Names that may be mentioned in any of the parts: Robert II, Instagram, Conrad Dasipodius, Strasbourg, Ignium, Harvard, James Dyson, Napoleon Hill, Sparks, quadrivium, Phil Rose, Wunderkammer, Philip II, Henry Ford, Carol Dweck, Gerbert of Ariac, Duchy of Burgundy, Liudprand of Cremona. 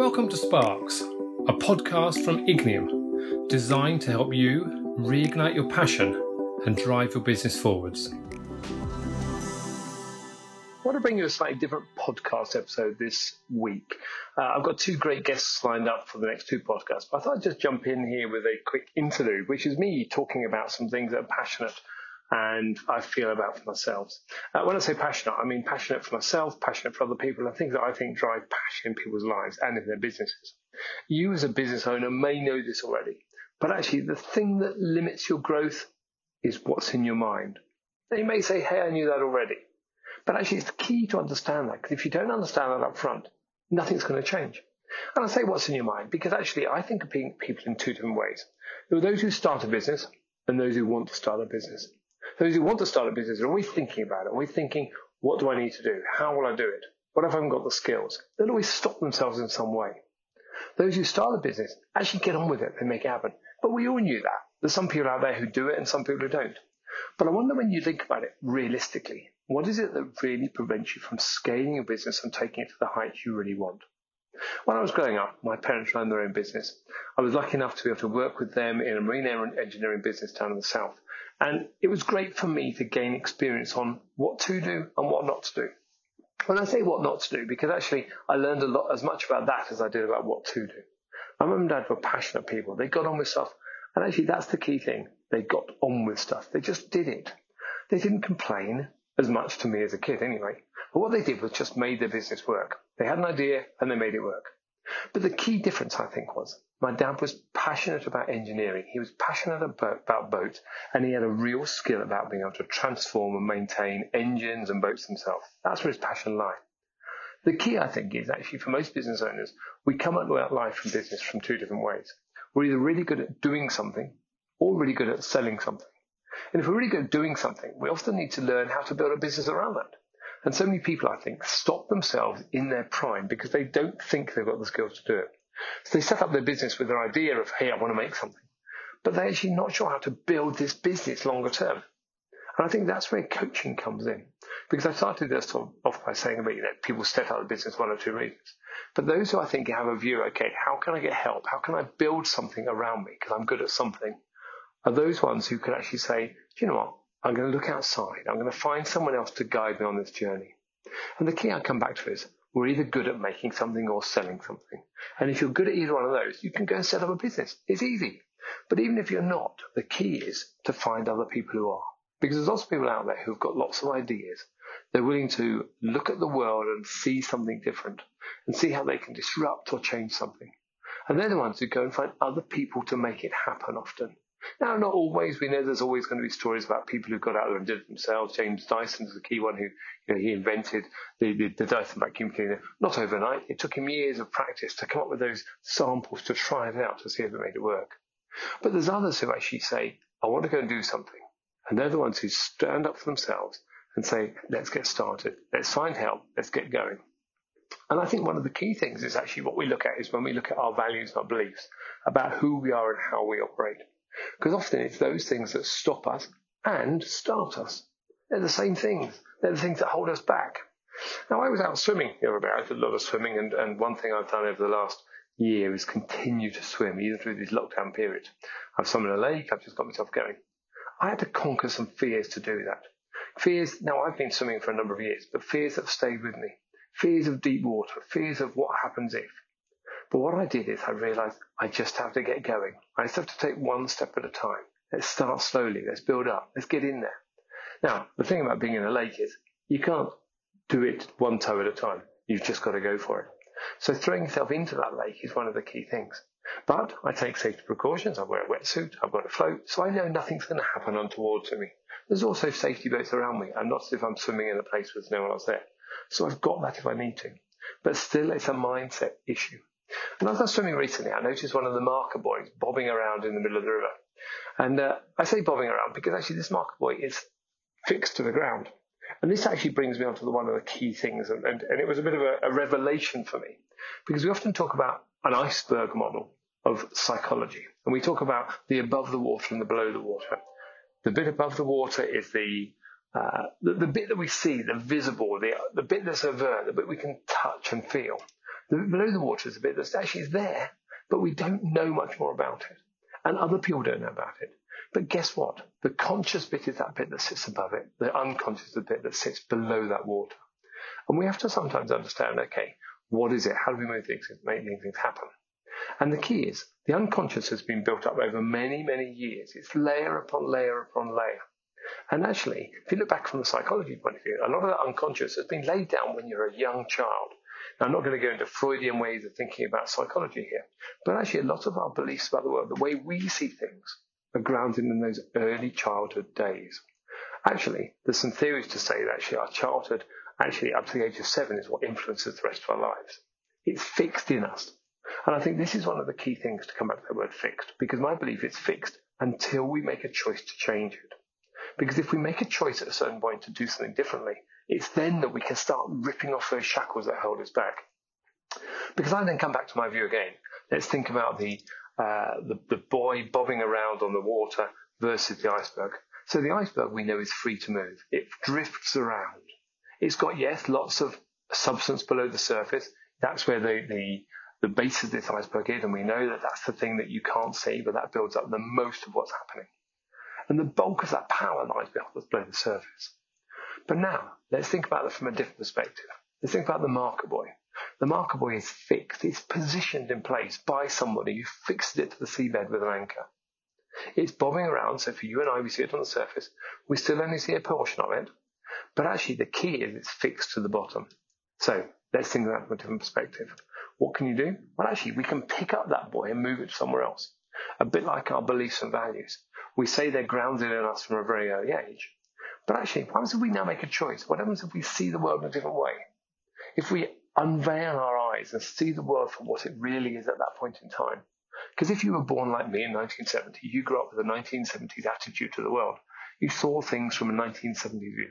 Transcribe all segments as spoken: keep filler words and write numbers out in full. Welcome to Sparks, a podcast from Ignium, designed to help you reignite your passion and drive your business forwards. I want to bring you a slightly different podcast episode this week. Uh, I've got two great guests lined up for the next two podcasts, but I thought I'd just jump in here with a quick interlude, which is me talking about some things that are passionate and I feel about for myself. Uh, when I say passionate, I mean passionate for myself, passionate for other people, and things that I think drive passion in people's lives and in their businesses. You as a business owner may know this already, but actually the thing that limits your growth is what's in your mind. Now you may say, hey, I knew that already. But actually it's key to understand that, because if you don't understand that up front, nothing's going to change. And I say what's in your mind, because actually I think of people in two different ways. There are those who start a business and those who want to start a business. Those who want to start a business are always thinking about it, always thinking, what do I need to do? How will I do it? What if I haven't got the skills? They'll always stop themselves in some way. Those who start a business actually get on with it, they make it happen. But we all knew that. There's some people out there who do it and some people who don't. But I wonder, when you think about it realistically, what is it that really prevents you from scaling your business and taking it to the heights you really want? When I was growing up, my parents ran their own business. I was lucky enough to be able to work with them in a marine engineering business down in the south. And it was great for me to gain experience on what to do and what not to do. When I say what not to do, because actually I learned a lot, as much about that as I did about what to do. My mum and dad were passionate people. They got on with stuff. And actually that's the key thing. They got on with stuff. They just did it. They didn't complain as much to me as a kid anyway. But what they did was just made their business work. They had an idea and they made it work. But the key difference, I think, was my dad was passionate about engineering. He was passionate about boats, and he had a real skill about being able to transform and maintain engines and boats himself. That's where his passion lay. The key, I think, is actually for most business owners, we come at life from business from two different ways. We're either really good at doing something or really good at selling something. And if we're really good at doing something, we often need to learn how to build a business around that. And so many people, I think, stop themselves in their prime because they don't think they've got the skills to do it. So they set up their business with their idea of, hey, I want to make something. But they're actually not sure how to build this business longer term. And I think that's where coaching comes in. Because I started this off by saying about, you know, people set up a business for one or two reasons. But those who I think have a view, okay, how can I get help? How can I build something around me because I'm good at something? Are those ones who can actually say, do you know what? I'm going to look outside. I'm going to find someone else to guide me on this journey. And the key I come back to is we're either good at making something or selling something. And if you're good at either one of those, you can go and set up a business. It's easy. But even if you're not, the key is to find other people who are. Because there's lots of people out there who've got lots of ideas. They're willing to look at the world and see something different and see how they can disrupt or change something. And they're the ones who go and find other people to make it happen often. Now, not always. We know there's always going to be stories about people who got out there and did it themselves. James Dyson is the key one who, you know, he invented the, the, the Dyson vacuum cleaner. Not overnight. It took him years of practice to come up with those samples to try it out to see if it made it work. But there's others who actually say, I want to go and do something. And they're the ones who stand up for themselves and say, let's get started. Let's find help. Let's get going. And I think one of the key things is actually what we look at is when we look at our values and our beliefs about who we are and how we operate. Because often it's those things that stop us and start us. They're the same things. They're the things that hold us back. Now, I was out swimming the other day. I did a lot of swimming, and, and one thing I've done over the last year is continue to swim, even through these lockdown periods. I've swum in a lake. I've just got myself going. I had to conquer some fears to do that. Fears, now I've been swimming for a number of years, but fears that have stayed with me. Fears of deep water. Fears of what happens if. But what I did is I realized I just have to get going. I just have to take one step at a time. Let's start slowly. Let's build up. Let's get in there. Now, the thing about being in a lake is you can't do it one toe at a time. You've just got to go for it. So throwing yourself into that lake is one of the key things. But I take safety precautions. I wear a wetsuit. I've got a float. So I know nothing's going to happen untoward to me. There's also safety boats around me. I'm not as if I'm swimming in a place with no one else there. So I've got that if I need to. But still, it's a mindset issue. And as I was swimming recently, I noticed one of the marker buoys bobbing around in the middle of the river. And uh, I say bobbing around because actually this marker buoy is fixed to the ground. And this actually brings me on to the, one of the key things. And, and, and it was a bit of a, a revelation for me, because we often talk about an iceberg model of psychology. And we talk about the above the water and the below the water. The bit above the water is the uh, the, the bit that we see, the visible, the, the bit that's overt, the bit we can touch and feel. The bit below the water is a bit that's actually there, but we don't know much more about it. And other people don't know about it. But guess what? The conscious bit is that bit that sits above it. The unconscious is the bit that sits below that water. And we have to sometimes understand, okay, what is it? How do we move things, make things happen? And the key is the unconscious has been built up over many, many years. It's layer upon layer upon layer. And actually, if you look back from the psychology point of view, a lot of that unconscious has been laid down when you're a young child. Now, I'm not going to go into Freudian ways of thinking about psychology here, but actually a lot of our beliefs about the world, the way we see things, are grounded in those early childhood days. Actually, there's some theories to say that actually our childhood, actually up to the age of seven, is what influences the rest of our lives. It's fixed in us. And I think this is one of the key things to come back to the word fixed, because my belief it's fixed until we make a choice to change it. Because if we make a choice at a certain point to do something differently, it's then that we can start ripping off those shackles that hold us back. Because I then come back to my view again. Let's think about the, uh, the, the boy bobbing around on the water versus the iceberg. So the iceberg we know is free to move. It drifts around. It's got, yes, lots of substance below the surface. That's where the, the, the base of this iceberg is, and we know that that's the thing that you can't see, but that builds up the most of what's happening. And the bulk of that power lies below the surface. But now, let's think about it from a different perspective. Let's think about the marker buoy. The marker buoy is fixed. It's positioned in place by somebody who fixed it to the seabed with an anchor. It's bobbing around, so for you and I, we see it on the surface. We still only see a portion of it. But actually, the key is it's fixed to the bottom. So let's think about it from a different perspective. What can you do? Well, actually, we can pick up that buoy and move it somewhere else. A bit like our beliefs and values. We say they're grounded in us from a very early age. But actually, what happens if we now make a choice? What happens if we see the world in a different way? If we unveil our eyes and see the world for what it really is at that point in time? Because if you were born like me in nineteen seventy, you grew up with a nineteen seventies attitude to the world. You saw things from a nineteen seventies view.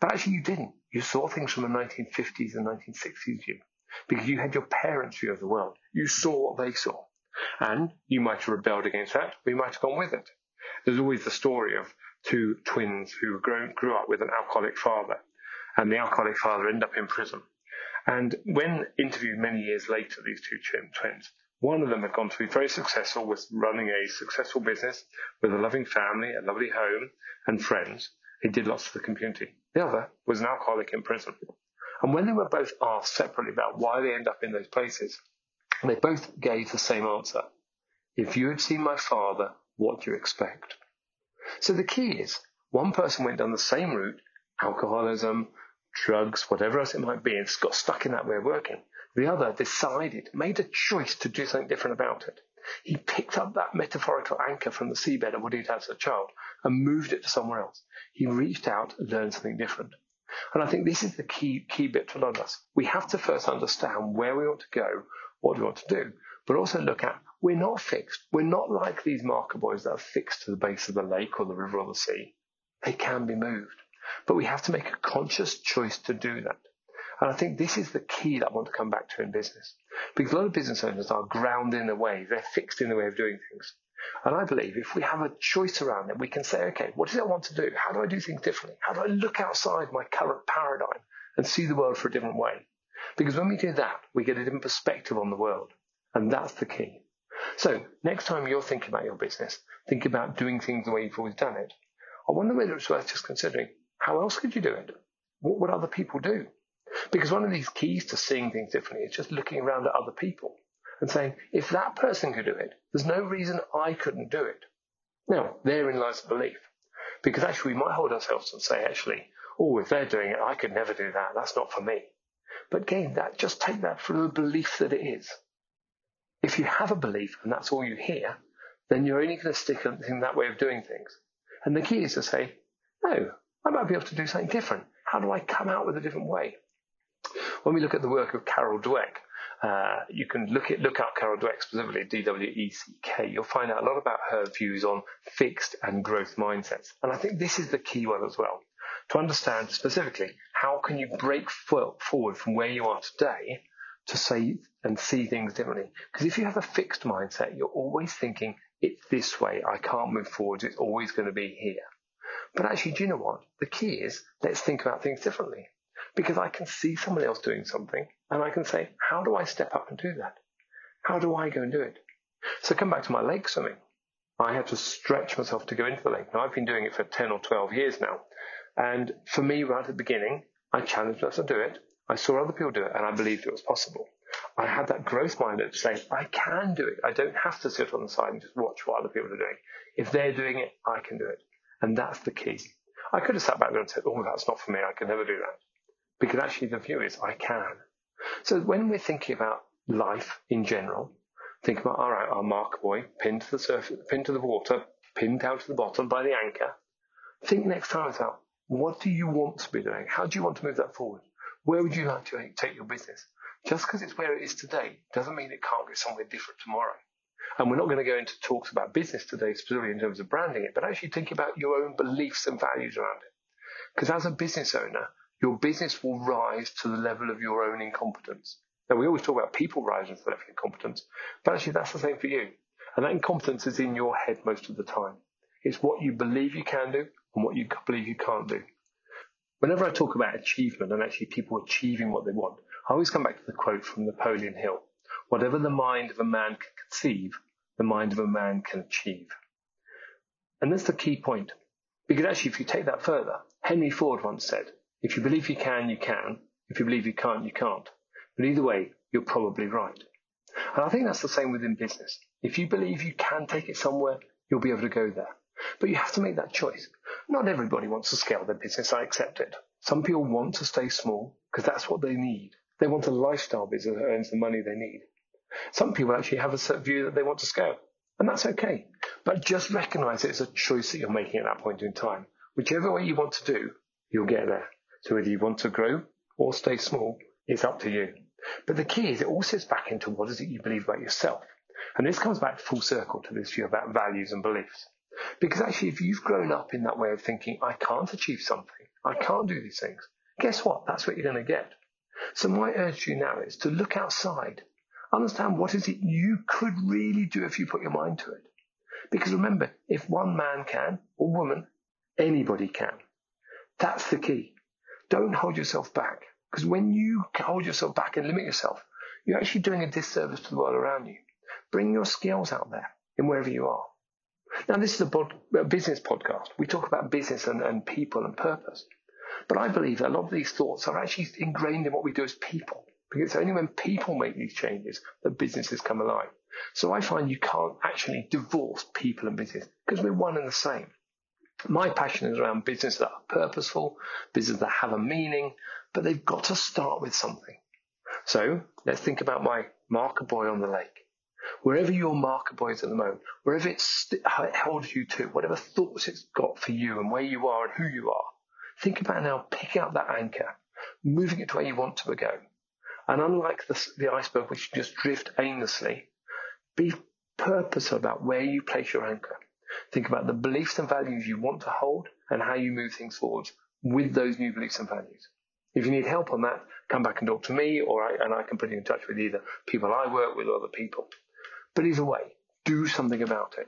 But actually, you didn't. You saw things from a nineteen fifties and nineteen sixties view. Because you had your parents' view of the world. You saw what they saw. And you might have rebelled against that. We might have gone with it. There's always the story of two twins who grew up with an alcoholic father, and the alcoholic father ended up in prison. And when interviewed many years later, these two twins, one of them had gone to be very successful, was running a successful business with a loving family, a lovely home, and friends. He did lots for the community. The other was an alcoholic in prison. And when they were both asked separately about why they end up in those places, they both gave the same answer. If you had seen my father, what do you expect? So the key is, one person went down the same route, alcoholism, drugs, whatever else it might be, and got stuck in that way of working. The other decided, made a choice to do something different about it. He picked up that metaphorical anchor from the seabed of what he'd had as a child and moved it to somewhere else. He reached out and learned something different. And I think this is the key, key bit to a lot of us. We have to first understand where we want to go, what we want to do, but also look at, we're not fixed. We're not like these marker buoys that are fixed to the base of the lake or the river or the sea. They can be moved. But we have to make a conscious choice to do that. And I think this is the key that I want to come back to in business. Because a lot of business owners are grounded in a way. They're fixed in the way of doing things. And I believe if we have a choice around it, we can say, okay, what do I want to do? How do I do things differently? How do I look outside my current paradigm and see the world for a different way? Because when we do that, we get a different perspective on the world. And that's the key. So next time you're thinking about your business, think about doing things the way you've always done it. I wonder whether it's worth just considering, how else could you do it? What would other people do? Because one of these keys to seeing things differently is just looking around at other people and saying, if that person could do it, there's no reason I couldn't do it. Now, therein lies the belief. Because actually we might hold ourselves and say, actually, oh, if they're doing it, I could never do that. That's not for me. But again, that, just take that for the belief that it is. If you have a belief and that's all you hear, then you're only going to stick in that way of doing things. And the key is to say, no, I might be able to do something different. How do I come out with a different way? When we look at the work of Carol Dweck, uh, you can look, at, look up Carol Dweck specifically, D W E C K. You'll find out a lot about her views on fixed and growth mindsets. And I think this is the key one as well, to understand specifically how can you break forward from where you are today to say and see things differently. Because if you have a fixed mindset, you're always thinking, it's this way, I can't move forward, it's always going to be here. But actually, do you know what? The key is, let's think about things differently. Because I can see someone else doing something, And I can say, how do I step up and do that? How do I go and do it? So come back to my lake swimming. I had to stretch myself to go into the lake. Now, I've been doing it for ten or twelve years now. And for me, right at the beginning, I challenged myself to do it. I saw other people do it, and I believed it was possible. I had that growth mindset of saying, I can do it. I don't have to sit on the side and just watch what other people are doing. If they're doing it, I can do it. And that's the key. I could have sat back there and said, oh, that's not for me. I can never do that. Because actually the view is, I can. So when we're thinking about life in general, think about, all right, our marker buoy, pinned to the surface, pinned to the water, pinned down to the bottom by the anchor. Think next time about, what do you want to be doing? How do you want to move that forward? Where would you like to take your business? Just because it's where it is today doesn't mean it can't go somewhere different tomorrow. And we're not going to go into talks about business today, specifically in terms of branding it, but actually think about your own beliefs and values around it. Because as a business owner, your business will rise to the level of your own incompetence. Now, we always talk about people rising to the level of incompetence, but actually that's the same for you. And that incompetence is in your head most of the time. It's what you believe you can do and what you believe you can't do. Whenever I talk about achievement and actually people achieving what they want, I always come back to the quote from Napoleon Hill. Whatever the mind of a man can conceive, the mind of a man can achieve. And that's the key point. Because actually, if you take that further, Henry Ford once said, if you believe you can, you can. If you believe you can't, you can't. But either way, you're probably right. And I think that's the same within business. If you believe you can take it somewhere, you'll be able to go there. But you have to make that choice. Not everybody wants to scale their business. I accept it. Some people want to stay small because that's what they need. They want a lifestyle business that earns the money they need. Some people actually have a certain view that they want to scale, and that's okay. But just recognize it's a choice that you're making at that point in time. Whichever way you want to do, you'll get there. So whether you want to grow or stay small, it's up to you. But the key is it all sits back into what is it you believe about yourself. And this comes back full circle to this view about values and beliefs. Because actually, if you've grown up in that way of thinking, I can't achieve something, I can't do these things, guess what? That's what you're going to get. So my urge to you now is to look outside. Understand what is it you could really do if you put your mind to it. Because remember, if one man can, or woman, anybody can. That's the key. Don't hold yourself back. Because when you hold yourself back and limit yourself, you're actually doing a disservice to the world around you. Bring your skills out there in wherever you are. Now, this is a, bod- a business podcast. We talk about business and, and people and purpose. But I believe that a lot of these thoughts are actually ingrained in what we do as people. Because it's only when people make these changes that businesses come alive. So I find you can't actually divorce people and business because we're one and the same. My passion is around businesses that are purposeful, businesses that have a meaning, but they've got to start with something. So let's think about my marker buoy on the lake. Wherever your marker buoy is at the moment, wherever it's, it holds you to, whatever thoughts it's got for you and where you are and who you are, think about now picking up that anchor, moving it to where you want to go. And unlike the, the iceberg, which you just drift aimlessly, be purposeful about where you place your anchor. Think about the beliefs and values you want to hold and how you move things forward with those new beliefs and values. If you need help on that, come back and talk to me, or I, and I can put you in touch with either people I work with or other people. But either way, do something about it.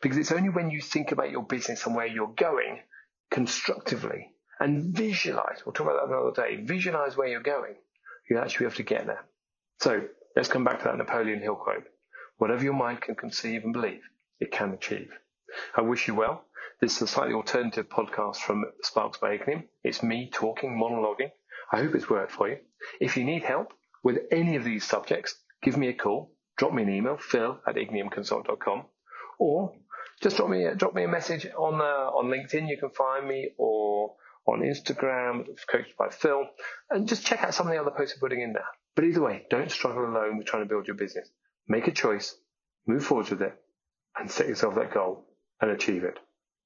Because it's only when you think about your business and where you're going constructively and visualize, we'll talk about that another day, visualize where you're going, you'll actually be able to get there. So let's come back to that Napoleon Hill quote. Whatever your mind can conceive and believe, it can achieve. I wish you well. This is a slightly alternative podcast from Sparks by Ignium. It's me talking, monologuing. I hope it's worked for you. If you need help with any of these subjects, give me a call, drop me an email, phil at ignium consult dot com, or just drop me a, drop me a message on, uh, on LinkedIn. You can find me, or on Instagram, Coached by Phil, and just check out some of the other posts I'm putting in there. But either way, don't struggle alone with trying to build your business. Make a choice, move forward with it, and set yourself that goal and achieve it.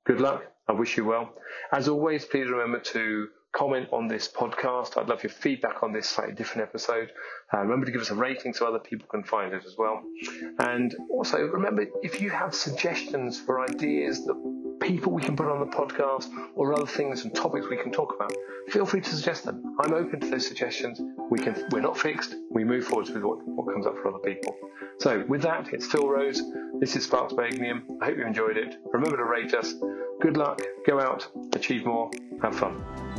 Good luck. I wish you well. As always, please remember to comment on this podcast. I'd love your feedback on this slightly different episode. Uh, remember to give us a rating so other people can find it as well. And also remember, if you have suggestions for ideas that people we can put on the podcast or other things and topics we can talk about, feel free to suggest them. I'm open to those suggestions. We can, we're not fixed. We move forwards with what, what comes up for other people. So with that, it's Phil Rose. This is Sparks by Ignium. I hope you enjoyed it. Remember to rate us. Good luck. Go out, achieve more, have fun.